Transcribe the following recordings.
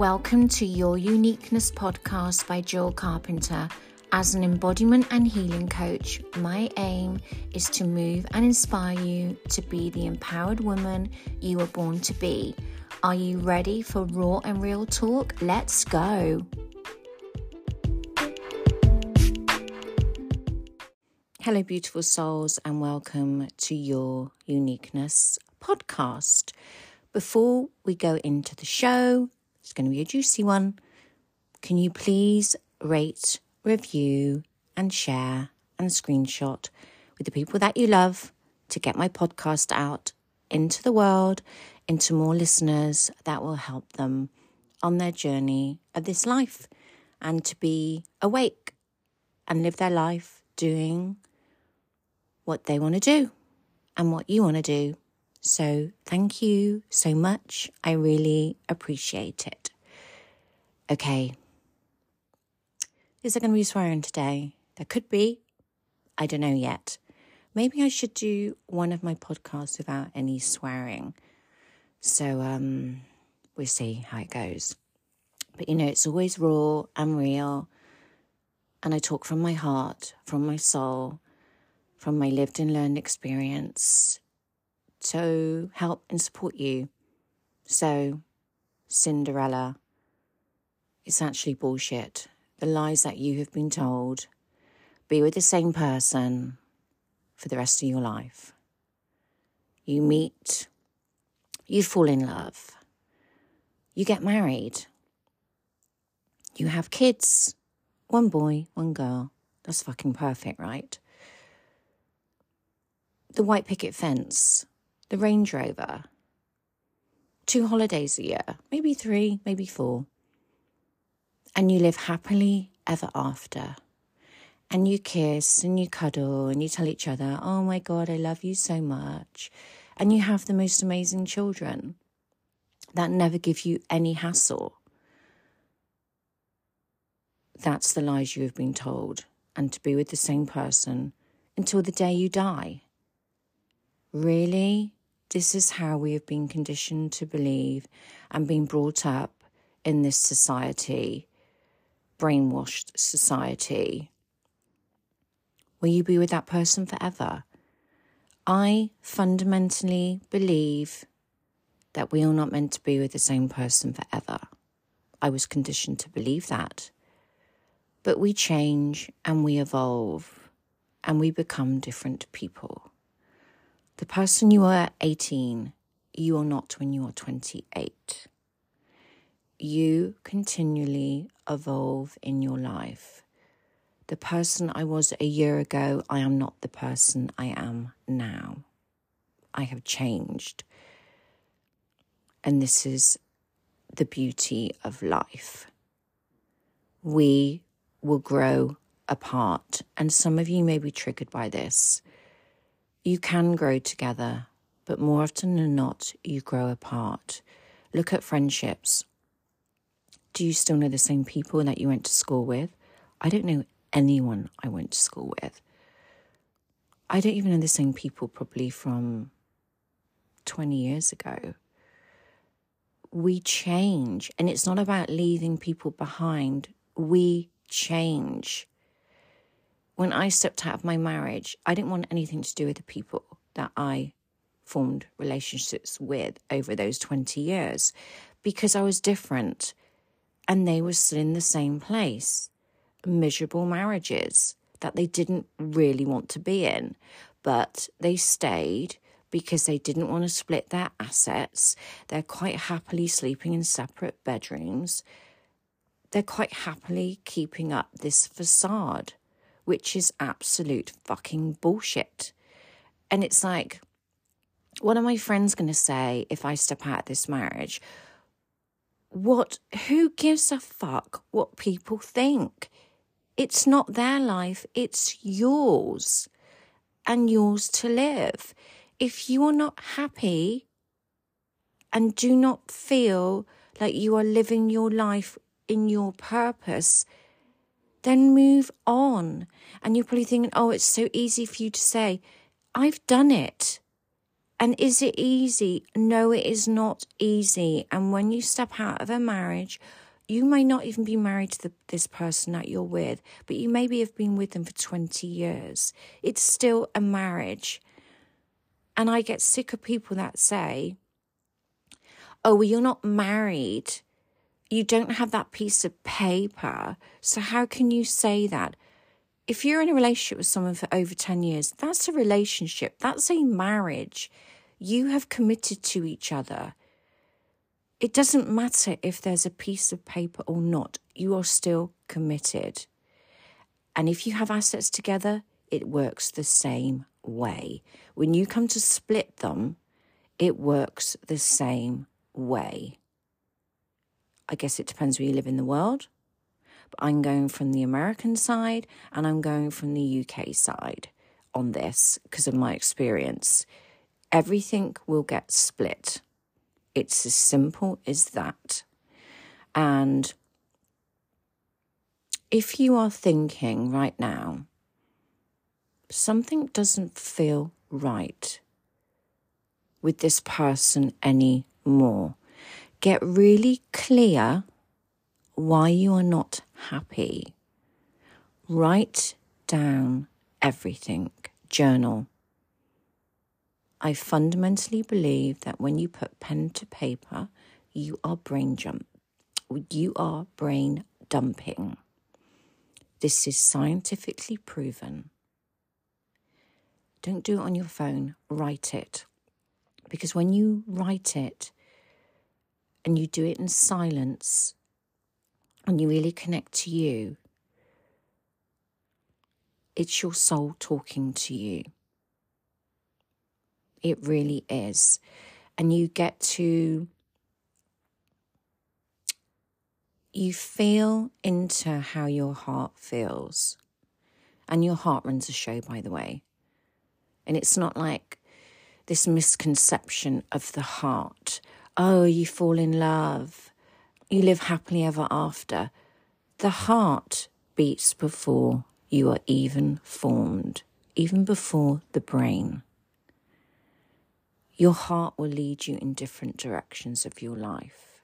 Welcome to Your Uniqueness Podcast by Jill Carpenter. As an embodiment and healing coach, my aim is to move and inspire you to be the empowered woman you were born to be. Are you ready for raw and real talk? Let's go. Hello, beautiful souls, and welcome to Your Uniqueness Podcast. Before we go into the show, it's going to be a juicy one. Can you please rate, review, and share and screenshot with the people that you love to get my podcast out into the world, into more listeners that will help them on their journey of this life and to be awake and live their life doing what they want to do and what you want to do. So thank you so much. I really appreciate it. Okay. Is there going to be swearing today? There could be. I don't know yet. Maybe I should do one of my podcasts without any swearing. So we'll see how it goes. But you know, it's always raw and real. And I talk from my heart, from my soul, from my lived and learned experience, to help and support you. So, Cinderella, it's actually bullshit. The lies that you have been told, be with the same person for the rest of your life. You meet, you fall in love, you get married, you have kids, one boy, one girl. That's fucking perfect, right? The white picket fence, the Range Rover, 2 holidays a year, maybe 3, maybe 4. And you live happily ever after. And you kiss and you cuddle and you tell each other, oh my God, I love you so much. And you have the most amazing children that never give you any hassle. That's the lies you have been told. And to be with the same person until the day you die. Really? This is how we have been conditioned to believe and been brought up in this society, brainwashed society. Will you be with that person forever? I fundamentally believe that we are not meant to be with the same person forever. I was conditioned to believe that. But we change and we evolve and we become different people. The person you are at 18, you are not when you are 28. You continually evolve in your life. The person I was a year ago, I am not the person I am now. I have changed. And this is the beauty of life. We will grow apart. And some of you may be triggered by this. You can grow together, but more often than not, you grow apart. Look at friendships. Do you still know the same people that you went to school with? I don't know anyone I went to school with. I don't even know the same people probably from 20 years ago. We change, and it's not about leaving people behind. We change. When I stepped out of my marriage, I didn't want anything to do with the people that I formed relationships with over those 20 years because I was different. And they were still in the same place, miserable marriages that they didn't really want to be in. But they stayed because they didn't want to split their assets. They're quite happily sleeping in separate bedrooms. They're quite happily keeping up this facade, which is absolute fucking bullshit. And it's like, what are my friends going to say if I step out of this marriage? Who gives a fuck what people think? It's not their life, it's yours and yours to live. If you are not happy and do not feel like you are living your life in your purpose, then move on. And you're probably thinking, oh, it's so easy for you to say, I've done it. And is it easy? No, it is not easy. And when you step out of a marriage, you may not even be married to this person that you're with, but you maybe have been with them for 20 years. It's still a marriage. And I get sick of people that say, oh, well, you're not married. You don't have that piece of paper. So how can you say that? If you're in a relationship with someone for over 10 years, that's a relationship. That's a marriage. You have committed to each other. It doesn't matter if there's a piece of paper or not. You are still committed. And if you have assets together, it works the same way. When you come to split them, it works the same way. I guess it depends where you live in the world. But I'm going from the American side and I'm going from the UK side on this because of my experience. Everything will get split. It's as simple as that. And if you are thinking right now, something doesn't feel right with this person anymore, get really clear why you are not happy. Write down everything. Journal. I fundamentally believe that when you put pen to paper, you are brain dumping. This is scientifically proven. Don't do it on your phone. Write it. Because when you write it and you do it in silence, and you really connect to you, it's your soul talking to you. It really is. And you get to, you feel into how your heart feels. And your heart runs the show, by the way. And it's not like this misconception of the heart. Oh, you fall in love. You live happily ever after. The heart beats before you are even formed, even before the brain. Your heart will lead you in different directions of your life.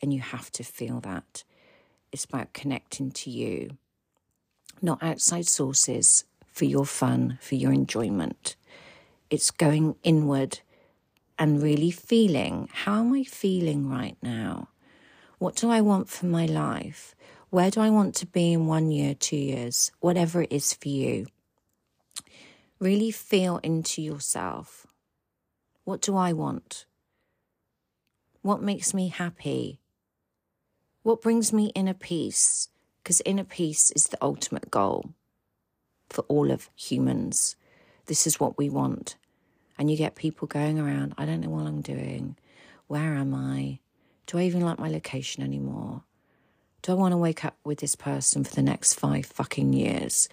And you have to feel that. It's about connecting to you, not outside sources, for your fun, for your enjoyment. It's going inward. And really feeling, how am I feeling right now? What do I want for my life? Where do I want to be in 1 year, 2 years, whatever it is for you? Really feel into yourself. What do I want? What makes me happy? What brings me inner peace? Because inner peace is the ultimate goal for all of humans. This is what we want. And you get people going around, I don't know what I'm doing. Where am I? Do I even like my location anymore? Do I want to wake up with this person for the next 5 fucking years?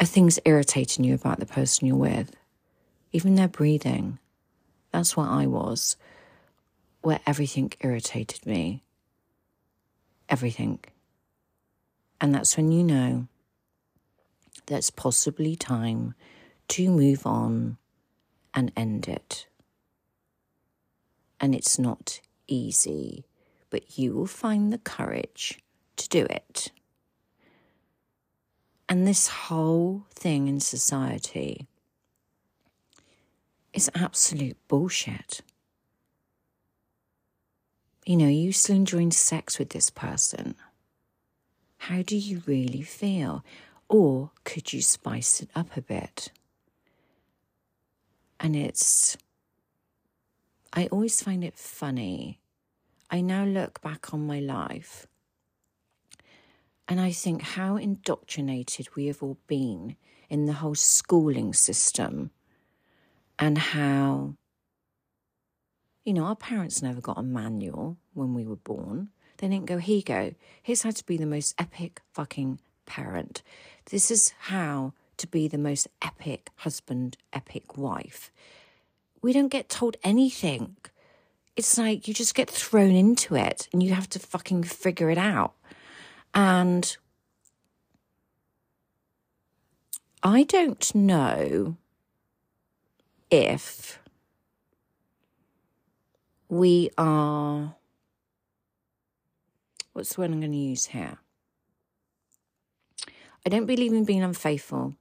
Are things irritating you about the person you're with? Even their breathing. That's where I was. Where everything irritated me. Everything. And that's when you know that's possibly time to move on and end it. And it's not easy, but you will find the courage to do it. And this whole thing in society is absolute bullshit. You know, you still enjoying sex with this person. How do you really feel? Or could you spice it up a bit? And it's, I always find it funny. I now look back on my life and I think how indoctrinated we have all been in the whole schooling system and how, you know, our parents never got a manual when we were born. They didn't go, here you go. Here's how to be the most epic fucking parent. This is how to be the most epic husband, epic wife. We don't get told anything. It's like you just get thrown into it and you have to fucking figure it out. And I don't know if we are, what's the word I'm going to use here? I don't believe in being unfaithful,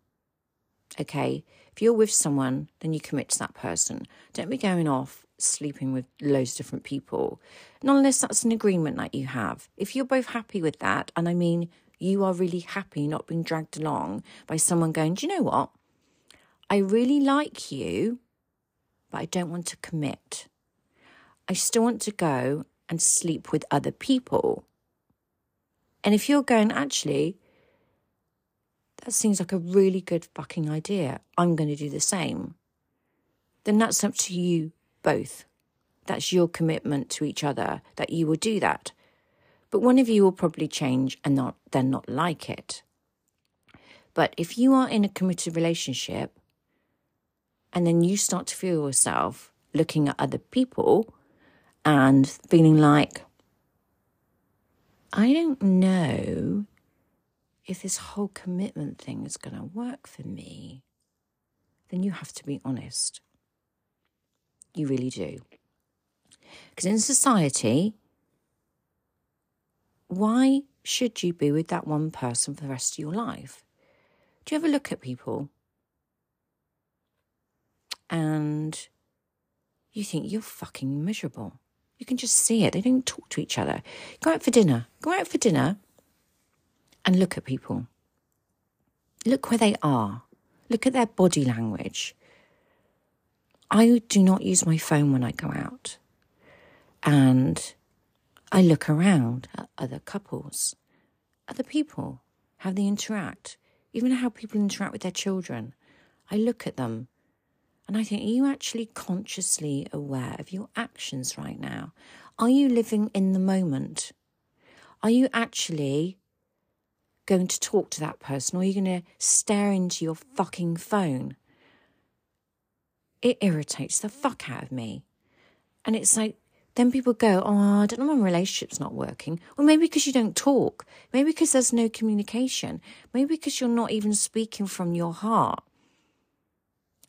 okay? If you're with someone, then you commit to that person. Don't be going off sleeping with loads of different people, not unless that's an agreement that you have. If you're both happy with that, and I mean, you are really happy not being dragged along by someone going, do you know what? I really like you, but I don't want to commit. I still want to go and sleep with other people. And if you're going, actually, that seems like a really good fucking idea, I'm going to do the same, then that's up to you both. That's your commitment to each other, that you will do that. But one of you will probably change and not like it. But if you are in a committed relationship and then you start to feel yourself looking at other people and feeling like, I don't know if this whole commitment thing is going to work for me, then you have to be honest. You really do. Because in society, why should you be with that one person for the rest of your life? Do you ever look at people and you think you're fucking miserable? You can just see it. They don't talk to each other. Go out for dinner and look at people. Look where they are. Look at their body language. I do not use my phone when I go out. And I look around at other couples, other people, how they interact, even how people interact with their children. I look at them and I think, are you actually consciously aware of your actions right now? Are you living in the moment? Are you actually going to talk to that person, or are you going to stare into your fucking phone? It irritates the fuck out of me. And it's like, then people go, oh, I don't know why my relationship's not working. Well, maybe because you don't talk. Maybe because there's no communication. Maybe because you're not even speaking from your heart.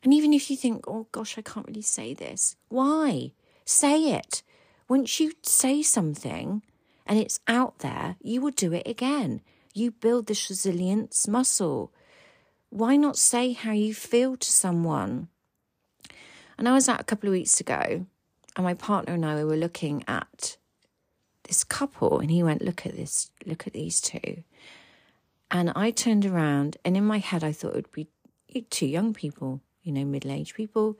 And even if you think, oh, gosh, I can't really say this. Why? Say it. Once you say something and it's out there, you will do it again. You build this resilience muscle. Why not say how you feel to someone? And I was out a couple of weeks ago, and my partner and I, we were looking at this couple, and he went, look at this, look at these two. And I turned around, and in my head, I thought it would be two young people, you know, middle-aged people.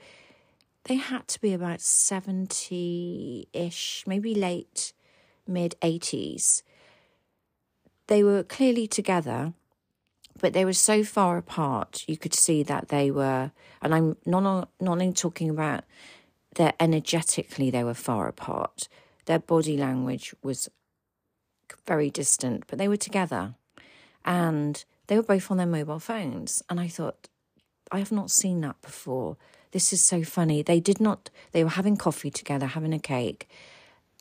They had to be about 70-ish, maybe late, mid-80s. They were clearly together, but they were so far apart. You could see that they were, and I'm not only talking about that energetically they were far apart. Their body language was very distant, but they were together. And they were both on their mobile phones. And I thought, I have not seen that before. This is so funny. They were having coffee together, having a cake.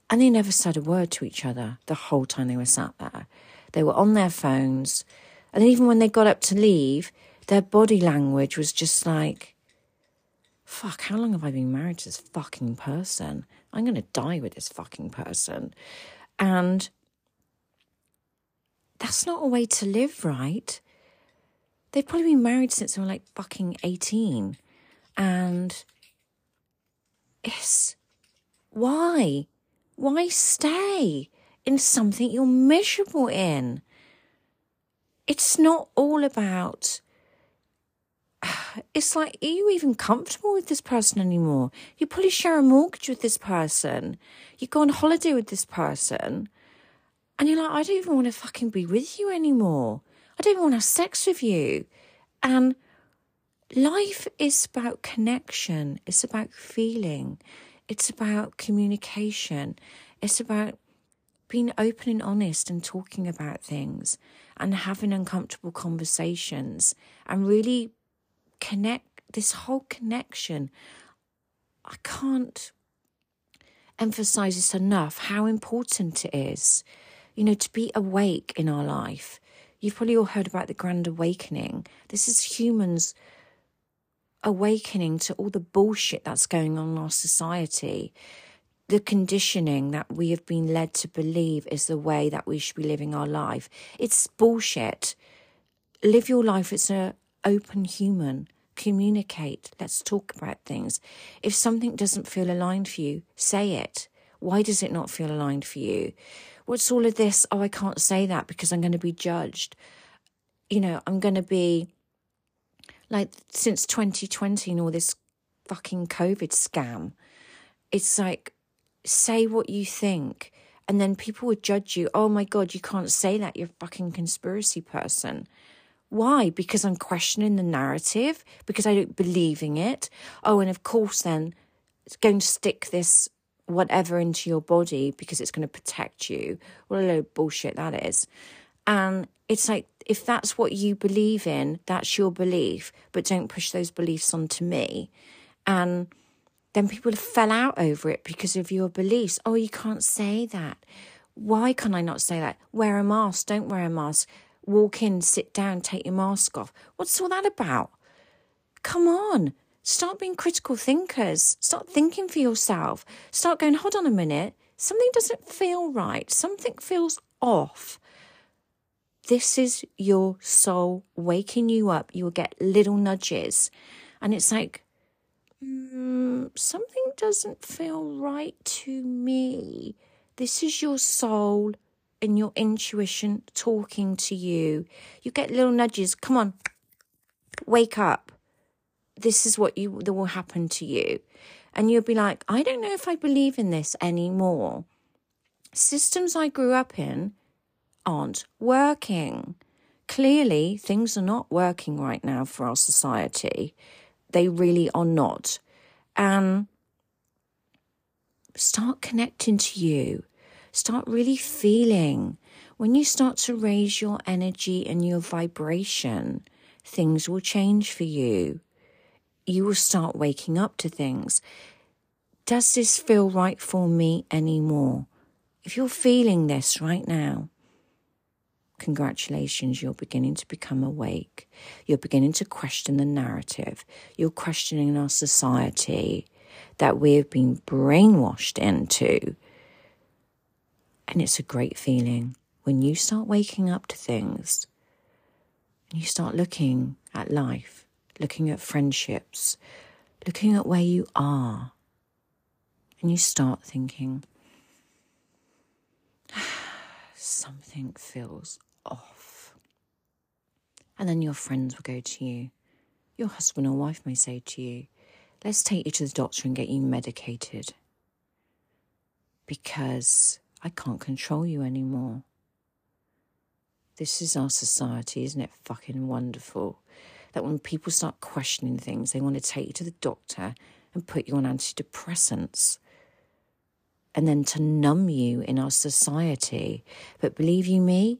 And they never said a word to each other the whole time they were sat there. They were on their phones. And even when they got up to leave, their body language was just like, fuck, how long have I been married to this fucking person? I'm going to die with this fucking person. And that's not a way to live, right? They've probably been married since they were like fucking 18. And it's, why? Why stay in something you're miserable in? It's not all about, it's like, are you even comfortable with this person anymore? You probably share a mortgage with this person. You go on holiday with this person. And you're like, I don't even want to fucking be with you anymore. I don't even want to have sex with you. And life is about connection. It's about feeling. It's about communication. It's about being open and honest and talking about things and having uncomfortable conversations and really connect, this whole connection. I can't emphasize this enough, how important it is, you know, to be awake in our life. You've probably all heard about the Grand Awakening. This is humans awakening to all the bullshit that's going on in our society, the conditioning that we have been led to believe is the way that we should be living our life. It's bullshit. Live your life. It's an open human. Communicate. Let's talk about things. If something doesn't feel aligned for you, say it. Why does it not feel aligned for you? What's all of this? Oh, I can't say that because I'm going to be judged. You know, I'm going to be like, since 2020 and all this fucking COVID scam, it's like, say what you think. And then people would judge you. Oh my God, you can't say that. You're a fucking conspiracy person. Why? Because I'm questioning the narrative, because I don't believe in it. Oh, and of course then it's going to stick this whatever into your body because it's going to protect you. What a load of bullshit that is. And it's like, if that's what you believe in, that's your belief, but don't push those beliefs onto me. And then people fell out over it because of your beliefs. Oh, you can't say that. Why can I not say that? Wear a mask, don't wear a mask. Walk in, sit down, take your mask off. What's all that about? Come on. Start being critical thinkers. Start thinking for yourself. Start going, hold on a minute. Something doesn't feel right. Something feels off. This is your soul waking you up. You will get little nudges. And it's like, something doesn't feel right to me. This is your soul and your intuition talking to you. You get little nudges. Come on, wake up. This is what that will happen to you. And you'll be like, I don't know if I believe in this anymore. Systems I grew up in aren't working. Clearly, things are not working right now for our society. They really are not. And start connecting to you. Start really feeling. When you start to raise your energy and your vibration, things will change for you. You will start waking up to things. Does this feel right for me anymore? If you're feeling this right now, congratulations, you're beginning to become awake. You're beginning to question the narrative. You're questioning our society that we have been brainwashed into. And it's a great feeling when you start waking up to things and you start looking at life, looking at friendships, looking at where you are, and you start thinking, something feels off. And then your friends will go to you. Your husband or wife may say to you, let's take you to the doctor and get you medicated because I can't control you anymore. This is our society, isn't it fucking wonderful? That when people start questioning things, they want to take you to the doctor and put you on antidepressants and then to numb you in our society. But believe you me,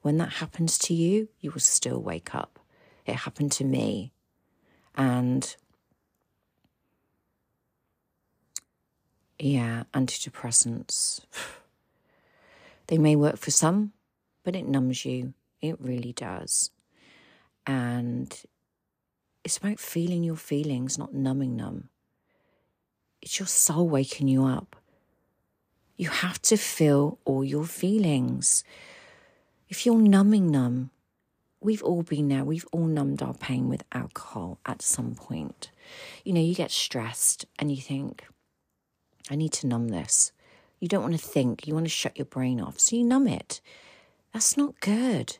when that happens to you, you will still wake up. It happened to me. And yeah, antidepressants. They may work for some, but it numbs you. It really does. And it's about feeling your feelings, not numbing them. It's your soul waking you up. You have to feel all your feelings. If you're numbing them, we've all been there. We've all numbed our pain with alcohol at some point. You know, you get stressed and you think, I need to numb this. You don't want to think. You want to shut your brain off. So you numb it. That's not good.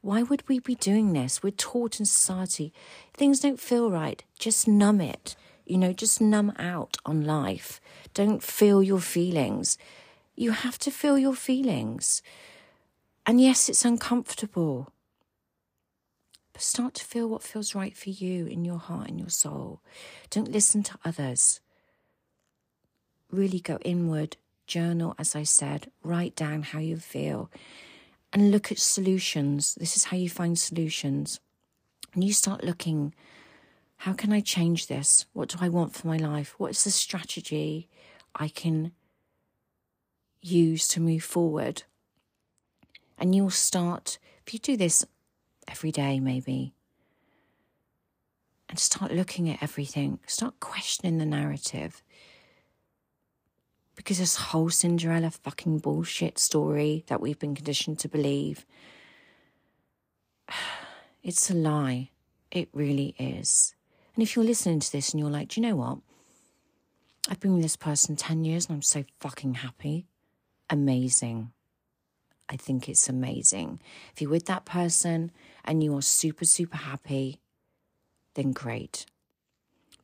Why would we be doing this? We're taught in society, things don't feel right. Just numb it. You know, just numb out on life. Don't feel your feelings. You have to feel your feelings. And yes, it's uncomfortable. But start to feel what feels right for you in your heart and your soul. Don't listen to others. Really go inward. Journal, as I said. Write down how you feel. And look at solutions. This is how you find solutions. And you start looking, how can I change this? What do I want for my life? What is the strategy I can use to move forward? And you'll start, if you do this every day maybe, and start looking at everything. Start questioning the narrative. Because this whole Cinderella fucking bullshit story that we've been conditioned to believe, it's a lie. It really is. And if you're listening to this and you're like, do you know what? I've been with this person 10 years and I'm so fucking happy. Amazing. I think it's amazing. If you're with that person and you are super, super happy, then great.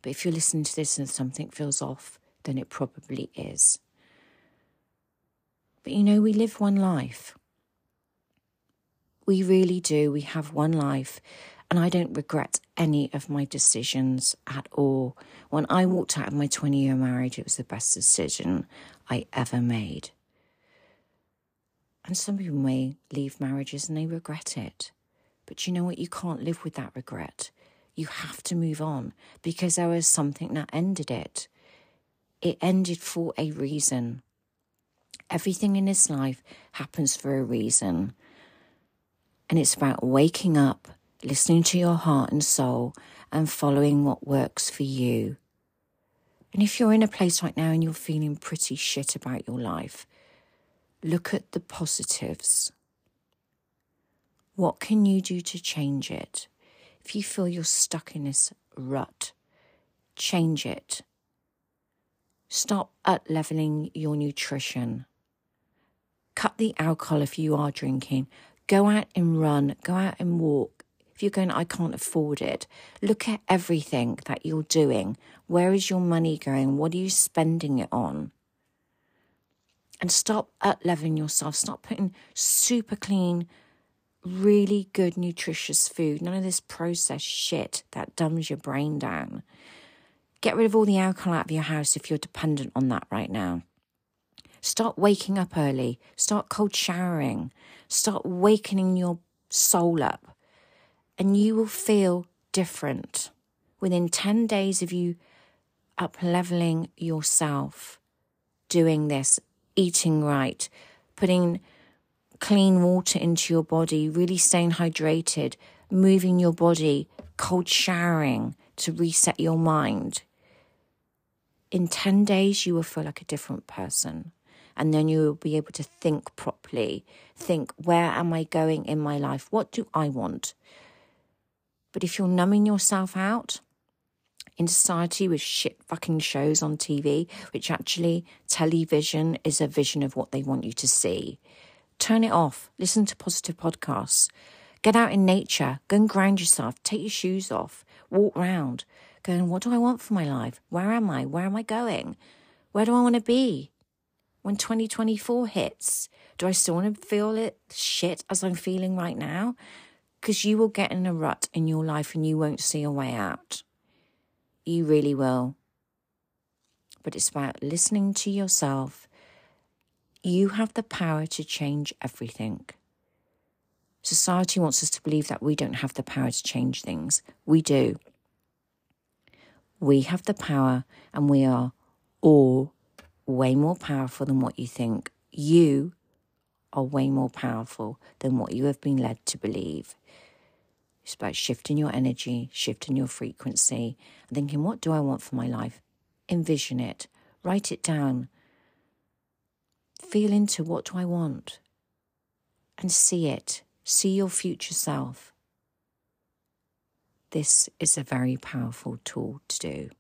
But if you're listening to this and something feels off, then it probably is. But you know, we live one life. We really do. We have one life. And I don't regret any of my decisions at all. When I walked out of my 20-year marriage, it was the best decision I ever made. And some people may leave marriages and they regret it. But you know what? You can't live with that regret. You have to move on because there was something that ended it. It ended for a reason. Everything in this life happens for a reason. And it's about waking up, listening to your heart and soul, and following what works for you. And if you're in a place right now and you're feeling pretty shit about your life, look at the positives. What can you do to change it? If you feel you're stuck in this rut, change it. Stop up-leveling your nutrition. Cut the alcohol if you are drinking. Go out and run. Go out and walk. If you're going, I can't afford it. Look at everything that you're doing. Where is your money going? What are you spending it on? And stop up-leveling yourself. Stop putting super clean, really good, nutritious food. None of this processed shit that dumbs your brain down. Get rid of all the alcohol out of your house if you're dependent on that right now. Start waking up early. Start cold showering. Start wakening your soul up. And you will feel different. Within 10 days of you up-leveling yourself, doing this, eating right, putting clean water into your body, really staying hydrated, moving your body, cold showering to reset your mind. In 10 days, you will feel like a different person. And then you will be able to think properly. Think, where am I going in my life? What do I want? But if you're numbing yourself out in society with shit fucking shows on TV, which actually television is a vision of what they want you to see, turn it off. Listen to positive podcasts. Get out in nature. Go and ground yourself. Take your shoes off. Walk round. Going, what do I want for my life? Where am I? Where am I going? Where do I want to be when 2024 hits? Do I still want to feel it shit as I'm feeling right now? Because you will get in a rut in your life and you won't see a way out. You really will. But it's about listening to yourself. You have the power to change everything. Society wants us to believe that we don't have the power to change things. We do. We have the power, and we are all way more powerful than what you think. You are way more powerful than what you have been led to believe. It's about shifting your energy, shifting your frequency, and thinking, what do I want for my life? Envision it. Write it down. Feel into, what do I want? And see it. See your future self. This is a very powerful tool to do.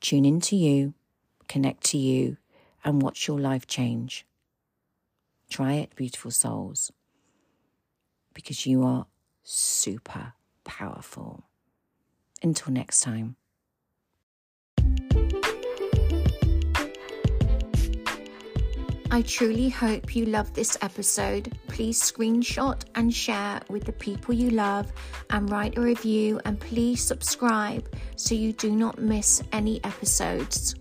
Tune into you, connect to you, and watch your life change. Try it, beautiful souls, because you are super powerful. Until next time. I truly hope you loved this episode. Please screenshot and share with the people you love and write a review, and please subscribe so you do not miss any episodes.